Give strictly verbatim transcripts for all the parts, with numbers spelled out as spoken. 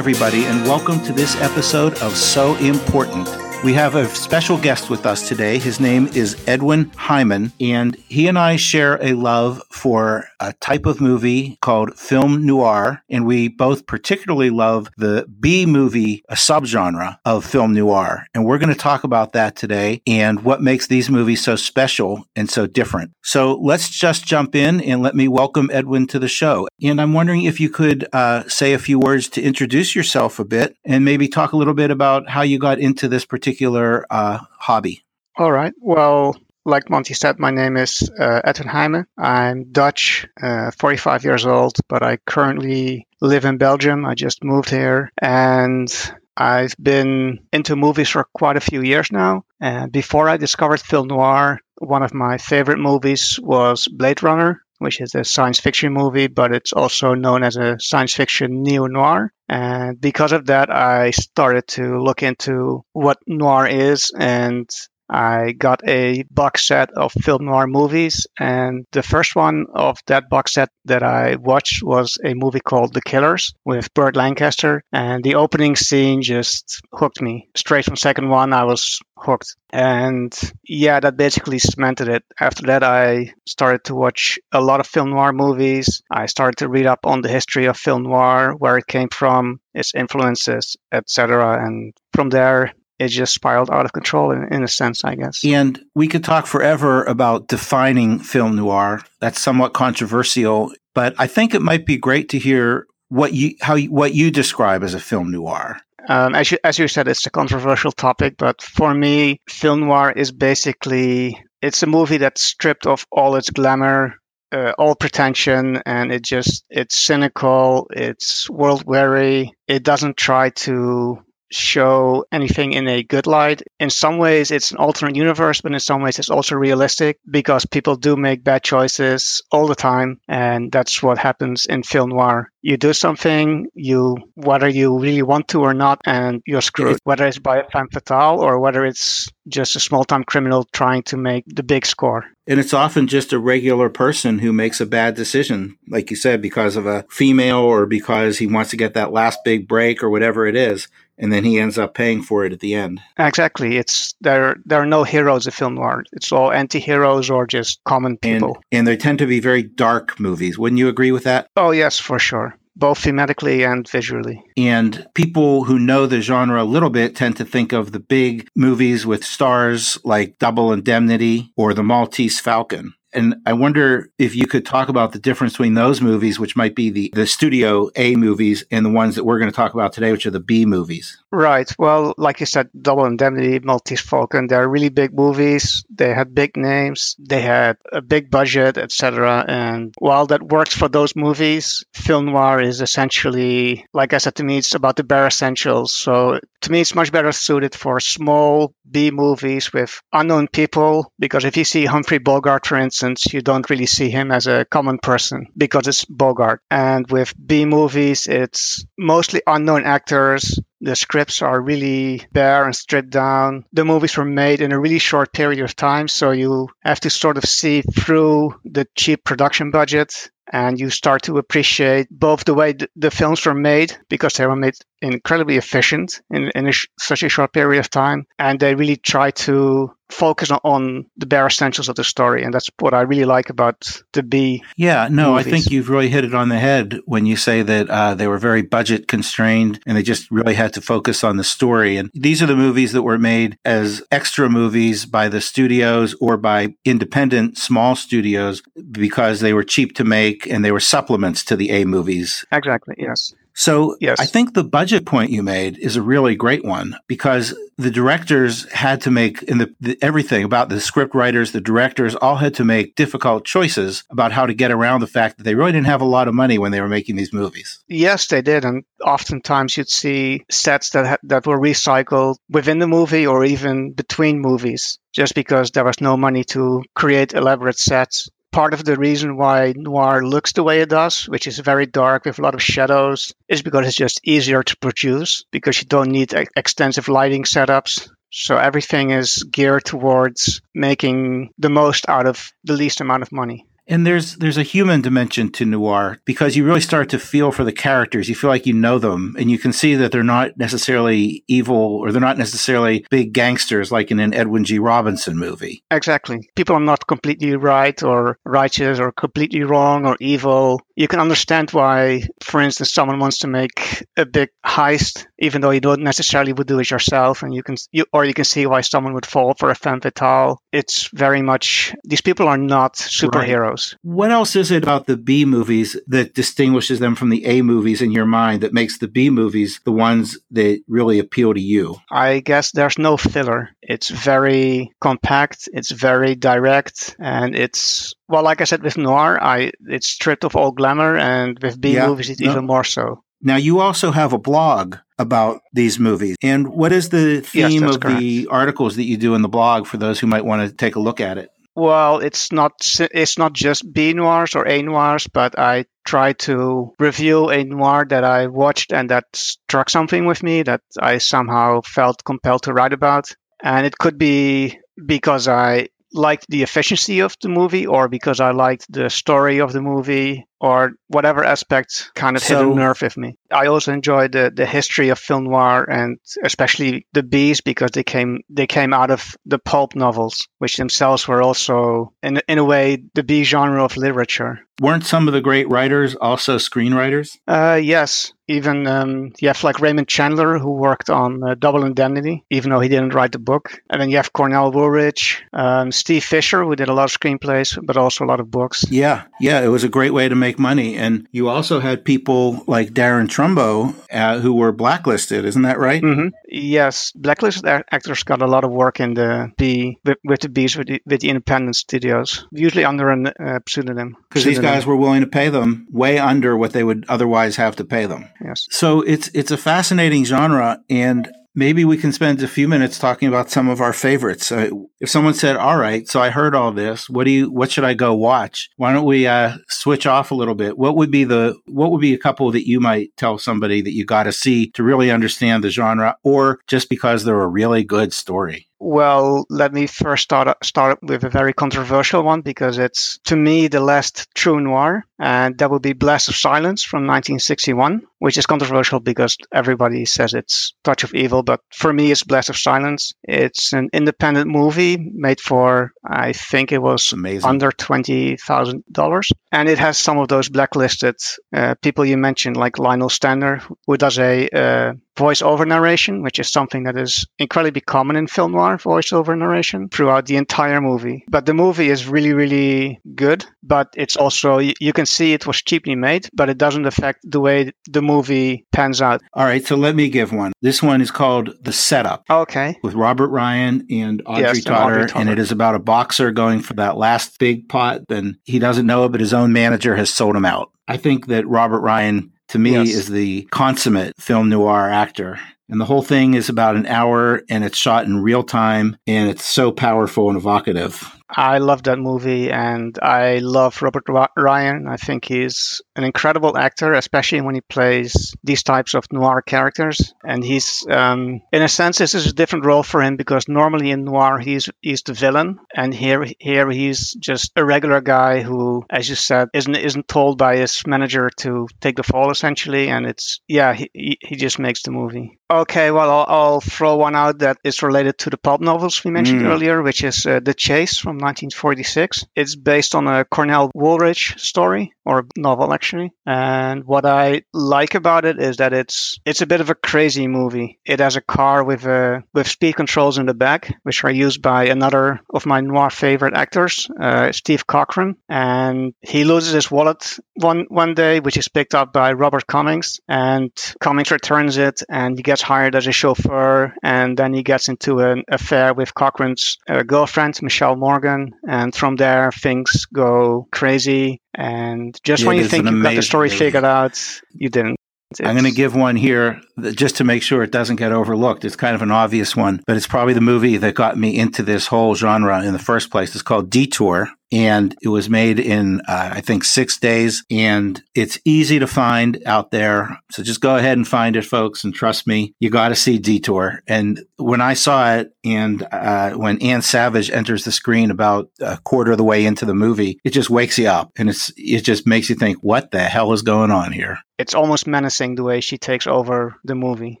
everybody, and welcome to this episode of So Important. We have a special guest with us today. His name is Edwin Hyman, and he and I share a love for a type of movie called film noir, and we both particularly love the B-movie subgenre of film noir. And we're going to talk about that today and what makes these movies so special and so different. So let's just jump in and let me welcome Edwin to the show. And I'm wondering if you could uh, say a few words to introduce yourself a bit and maybe talk a little bit about how you got into this particular particular uh, hobby. All right. Well, like Monty said, my name is uh, Ettenheimer. I'm Dutch, uh, forty-five years old, but I currently live in Belgium. I just moved here, and I've been into movies for quite a few years now. And before I discovered film noir, one of my favorite movies was Blade Runner, which is a science fiction movie, but it's also known as a science fiction neo-noir. And because of that, I started to look into what noir is, and I got a box set of film noir movies. And the first one of that box set that I watched was a movie called The Killers with Burt Lancaster. And the opening scene just hooked me. Straight from second one, I was hooked. And yeah, that basically cemented it. After that, I started to watch a lot of film noir movies. I started to read up on the history of film noir, where it came from, its influences, et cetera. And from there, it just spiraled out of control in, in a sense, I guess. And we could talk forever about defining film noir. That's somewhat controversial, but I think it might be great to hear what you how you, what you describe as a film noir. Um, as you, as you said, it's a controversial topic, but for me, film noir is basically, it's a movie that's stripped of all its glamour, Uh, all pretension, and it just, it's cynical, it's world-weary, it doesn't try to show anything in a good light. In some ways, it's an alternate universe, but in some ways, it's also realistic because people do make bad choices all the time. And that's what happens in film noir. You do something, you whether you really want to or not, and you're screwed. Whether it's by a femme fatale or whether it's just a small-time criminal trying to make the big score. And it's often just a regular person who makes a bad decision, like you said, because of a female or because he wants to get that last big break or whatever it is. And then he ends up paying for it at the end. Exactly. It's there. There are no heroes in film noir. It's all anti-heroes or just common people. And, and they tend to be very dark movies. Wouldn't you agree with that? Oh, yes, for sure. Both thematically and visually. And people who know the genre a little bit tend to think of the big movies with stars like Double Indemnity or The Maltese Falcon. And I wonder if you could talk about the difference between those movies, which might be the, the Studio A movies, and the ones that we're going to talk about today, which are the B movies. Right. Well, like you said, Double Indemnity, Maltese Falcon, they're really big movies. They had big names. They had a big budget, et cetera. And while that works for those movies, film noir is essentially, like I said, to me, it's about the bare essentials. So to me, it's much better suited for small B movies with unknown people, because if you see Humphrey Bogart, for instance, since you don't really see him as a common person because it's Bogart. And with B movies, it's mostly unknown actors. The scripts are really bare and stripped down. The movies were made in a really short period of time, so you have to sort of see through the cheap production budget. And you start to appreciate both the way th- the films were made, because they were made incredibly efficient in, in a sh- such a short period of time. And they really try to focus on, on the bare essentials of the story. And that's what I really like about the B Yeah, no, movies. I think you've really hit it on the head when you say that uh, they were very budget constrained and they just really had to focus on the story. And these are the movies that were made as extra movies by the studios or by independent small studios because they were cheap to make. And they were supplements to the A movies. Exactly, yes. So yes. I think the budget point you made is a really great one because the directors had to make, in the, the everything about the script writers, the directors all had to make difficult choices about how to get around the fact that they really didn't have a lot of money when they were making these movies. Yes, they did. And oftentimes you'd see sets that ha- that were recycled within the movie or even between movies just because there was no money to create elaborate sets. Part of the reason why noir looks the way it does, which is very dark with a lot of shadows, is because it's just easier to produce because you don't need ex- extensive lighting setups. So everything is geared towards making the most out of the least amount of money. And there's there's a human dimension to noir because you really start to feel for the characters. You feel like you know them, and you can see that they're not necessarily evil or they're not necessarily big gangsters like in an Edwin G. Robinson movie. Exactly. People are not completely right or righteous or completely wrong or evil. You can understand why, for instance, someone wants to make a big heist, even though you don't necessarily would do it yourself, and you can, you, or you can see why someone would fall for a femme fatale. It's very much, these people are not superheroes. Right. What else is it about the B movies that distinguishes them from the A movies in your mind that makes the B movies the ones that really appeal to you? I guess there's no filler. It's very compact. It's very direct. And it's, well, like I said, with noir, I it's stripped of all glamour. And with B yeah, movies, it's no. even more so. Now, you also have a blog about these movies. And what is the theme yes, of correct. the articles that you do in the blog for those who might want to take a look at it? Well, it's not it's not just B noirs or A noirs, but I try to review a noir that I watched and that struck something with me that I somehow felt compelled to write about. And it could be because I liked the efficiency of the movie or because I liked the story of the movie or whatever aspect kind of so, hit a nerve with me. I also enjoy the, the history of film noir and especially the B's because they came they came out of the pulp novels, which themselves were also, in, in a way, the B genre of literature. Weren't some of the great writers also screenwriters? Uh, yes. Even, um, you have like Raymond Chandler, who worked on uh, Double Indemnity, even though he didn't write the book. And then you have Cornell Woolrich, um, Steve Fisher, who did a lot of screenplays, but also a lot of books. Yeah, yeah. It was a great way to make money. And you also had people like Dalton Trumbo uh, who were blacklisted, isn't that right? Mm-hmm. Yes, blacklisted actors got a lot of work in the B with, with the B's with the, with the independent studios, usually under a uh, pseudonym. Because these guys were willing to pay them way under what they would otherwise have to pay them. Yes. So it's it's a fascinating genre, and maybe we can spend a few minutes talking about some of our favorites. Uh, if someone said, all right, so I heard all this, what do you, what should I go watch? Why don't we uh, switch off a little bit? What would be the, what would be a couple that you might tell somebody that you got to see to really understand the genre or just because they're a really good story? Well, let me first start start with a very controversial one because it's, to me, the last true noir, and that would be Blast of Silence from nineteen sixty-one, which is controversial because everybody says it's Touch of Evil, but for me, it's Blast of Silence. It's an independent movie made for, I think it was Amazing. under twenty thousand dollars, and it has some of those blacklisted uh, people you mentioned, like Lionel Stander, who does a... Uh, voice-over narration, which is something that is incredibly common in film noir, voice-over narration, throughout the entire movie. But the movie is really, really good, but it's also, you can see it was cheaply made, but it doesn't affect the way the movie pans out. All right, so let me give one. This one is called The Setup. Okay. With Robert Ryan and Audrey, yes, Totter, and Audrey Totter, and it is about a boxer going for that last big pot, and he doesn't know it, but his own manager has sold him out. I think that Robert Ryan... to me, yes. is the consummate film noir actor. And the whole thing is about an hour, and it's shot in real time, and it's so powerful and evocative. I love that movie, and I love Robert Ryan. I think he's an incredible actor, especially when he plays these types of noir characters. And he's, um, in a sense, this is a different role for him, because normally in noir, he's he's the villain. And here here he's just a regular guy who, as you said, isn't isn't told by his manager to take the fall, essentially. And it's, yeah, he, he just makes the movie. Okay, well, I'll, I'll throw one out that is related to the pulp novels we mentioned mm. earlier, which is uh, The Chase from nineteen forty-six. It's based on a Cornell Woolrich story, or novel, actually. And what I like about it is that it's it's a bit of a crazy movie. It has a car with uh, with speed controls in the back, which are used by another of my noir favorite actors, uh, Steve Cochran. And he loses his wallet one, one day, which is picked up by Robert Cummings. And Cummings returns it, and he gets hired as a chauffeur, and then he gets into an affair with Cochran's uh, girlfriend, Michelle Morgan, and from there things go crazy. And just yeah, when you think you've got the story movie. figured out, you didn't. It's, I'm going to give one here that, just to make sure it doesn't get overlooked. It's kind of an obvious one, but it's probably the movie that got me into this whole genre in the first place. It's called Detour. And it was made in, uh, I think, six days. And it's easy to find out there. So just go ahead and find it, folks. And trust me, you got to see Detour. And when I saw it, and uh, when Ann Savage enters the screen about a quarter of the way into the movie, it just wakes you up. And it's it just makes you think, what the hell is going on here? It's almost menacing the way she takes over the movie.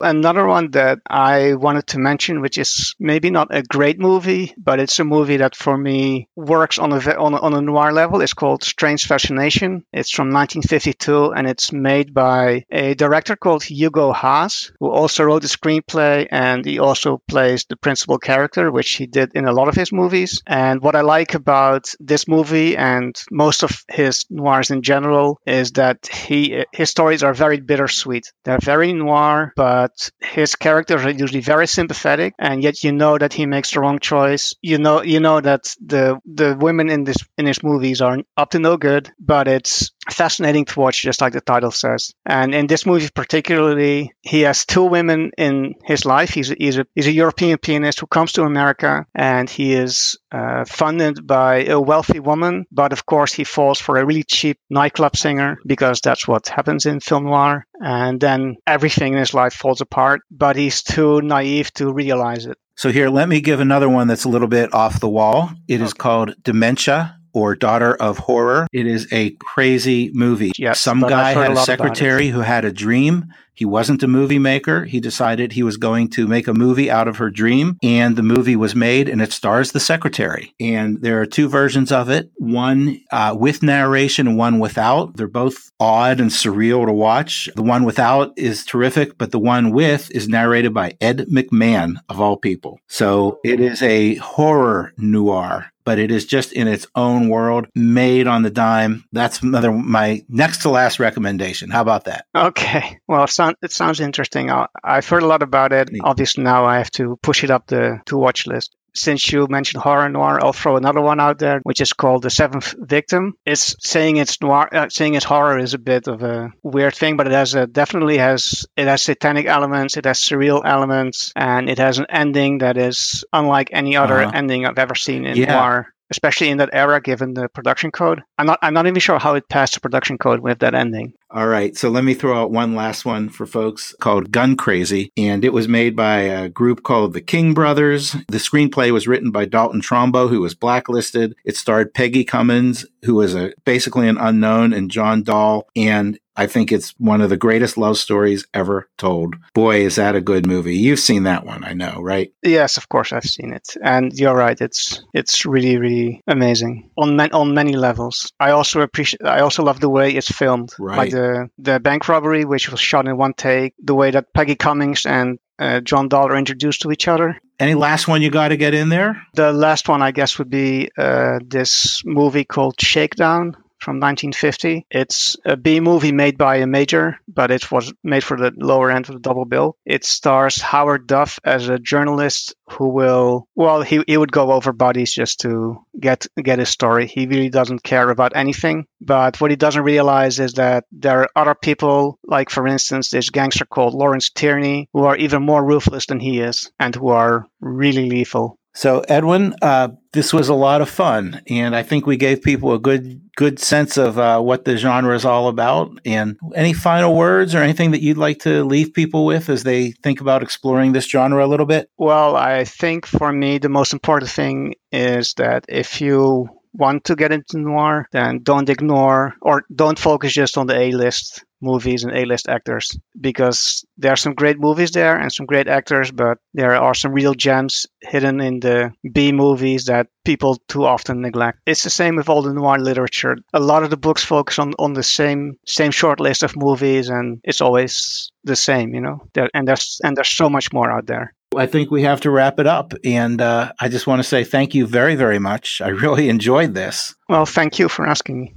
Another one that I wanted to mention, which is maybe not a great movie, but it's a movie that for me works on a, on a, on a noir level, is called Strange Fascination. It's from nineteen fifty-two, and it's made by a director called Hugo Haas, who also wrote the screenplay, and he also plays the principal character, which he did in a lot of his movies. And what I like about this movie and most of his noirs in general is that he his stories are very bittersweet. They're very noir, but his characters are usually very sympathetic, and yet you know that he makes the wrong choice. You know, you know that the the women in this in his movies are up to no good, but it's fascinating to watch, just like the title says. And in this movie particularly, he has two women in his life. He's a, he's a, he's a European pianist who comes to America, and he is uh, funded by a wealthy woman. But of course, he falls for a really cheap nightclub singer, because that's what happens in film noir. And then everything in his life falls apart, but he's too naive to realize it. So here, let me give another one that's a little bit off the wall. It okay. is called Dementia, or Daughter of Horror. It is a crazy movie. Yes, Some guy had a secretary who had a dream. He wasn't a movie maker. He decided he was going to make a movie out of her dream, and the movie was made, and it stars the secretary. And there are two versions of it, one uh, with narration and one without. They're both odd and surreal to watch. The one without is terrific, but the one with is narrated by Ed McMahon, of all people. So it is a horror noir, but it is just in its own world, made on the dime. That's another, my next to last recommendation. How about that? Okay. Well, it, sound, it sounds interesting. I've heard a lot about it. Obviously, now I have to push it up the to-watch list. Since you mentioned horror noir, I'll throw another one out there, which is called The Seventh Victim. It's saying it's noir, uh, saying it's horror is a bit of a weird thing, but it has a, definitely has it has satanic elements, it has surreal elements, and it has an ending that is unlike any other uh-huh. ending I've ever seen in yeah. noir, especially in that era, given the production code. I'm not, I'm not even sure how it passed the production code with that ending. All right. So let me throw out one last one for folks, called Gun Crazy. And it was made by a group called the King Brothers. The screenplay was written by Dalton Trumbo, who was blacklisted. It starred Peggy Cummins, who was a, basically an unknown, and John Dahl. And I think it's one of the greatest love stories ever told. Boy, is that a good movie. You've seen that one, I know, right? Yes, of course, I've seen it. And you're right. It's it's really, really amazing on, man, on many levels. I also appreciate. I also love the way it's filmed. Right. Like the The, the bank robbery, which was shot in one take, the way that Peggy Cummings and uh, John Dahl are introduced to each other. Any last one you got to get in there? The last one, I guess, would be uh, this movie called Shakedown from nineteen fifty. It's a B-movie made by a major, but it was made for the lower end of the double bill. It stars Howard Duff as a journalist who will, well, he, he would go over bodies just to get get his story. He really doesn't care about anything. But what he doesn't realize is that there are other people, like, for instance, this gangster called Lawrence Tierney, who are even more ruthless than he is and who are really lethal. So, Edwin, uh, this was a lot of fun, and I think we gave people a good good sense of uh, what the genre is all about. And any final words or anything that you'd like to leave people with as they think about exploring this genre a little bit? Well, I think for me, the most important thing is that if you want to get into noir, then don't ignore or don't focus just on the A-list movies and A-list actors, because there are some great movies there and some great actors, but there are some real gems hidden in the B movies that people too often neglect. It's the same with all the noir literature. A lot of the books focus on, on the same same short list of movies, and it's always the same, you know. There, and there's and there's so much more out there. I think we have to wrap it up. And uh, I just want to say thank you very, very much. I really enjoyed this. Well, thank you for asking me.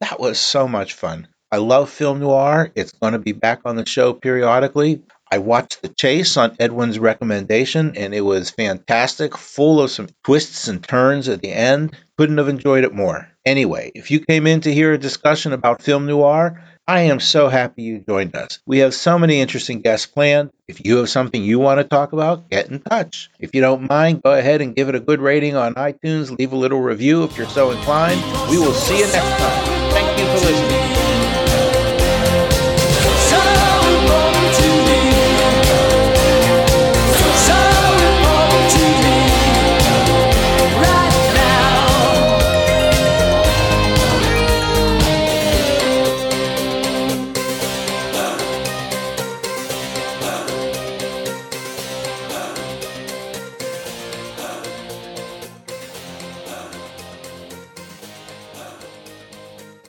That was so much fun. I love film noir. It's going to be back on the show periodically. I watched The Chase on Edwin's recommendation, and it was fantastic, full of some twists and turns at the end. Couldn't have enjoyed it more. Anyway, if you came in to hear a discussion about film noir, I am so happy you joined us. We have so many interesting guests planned. If you have something you want to talk about, get in touch. If you don't mind, go ahead and give it a good rating on iTunes. Leave a little review if you're so inclined. We will see you next time. Thank you for listening.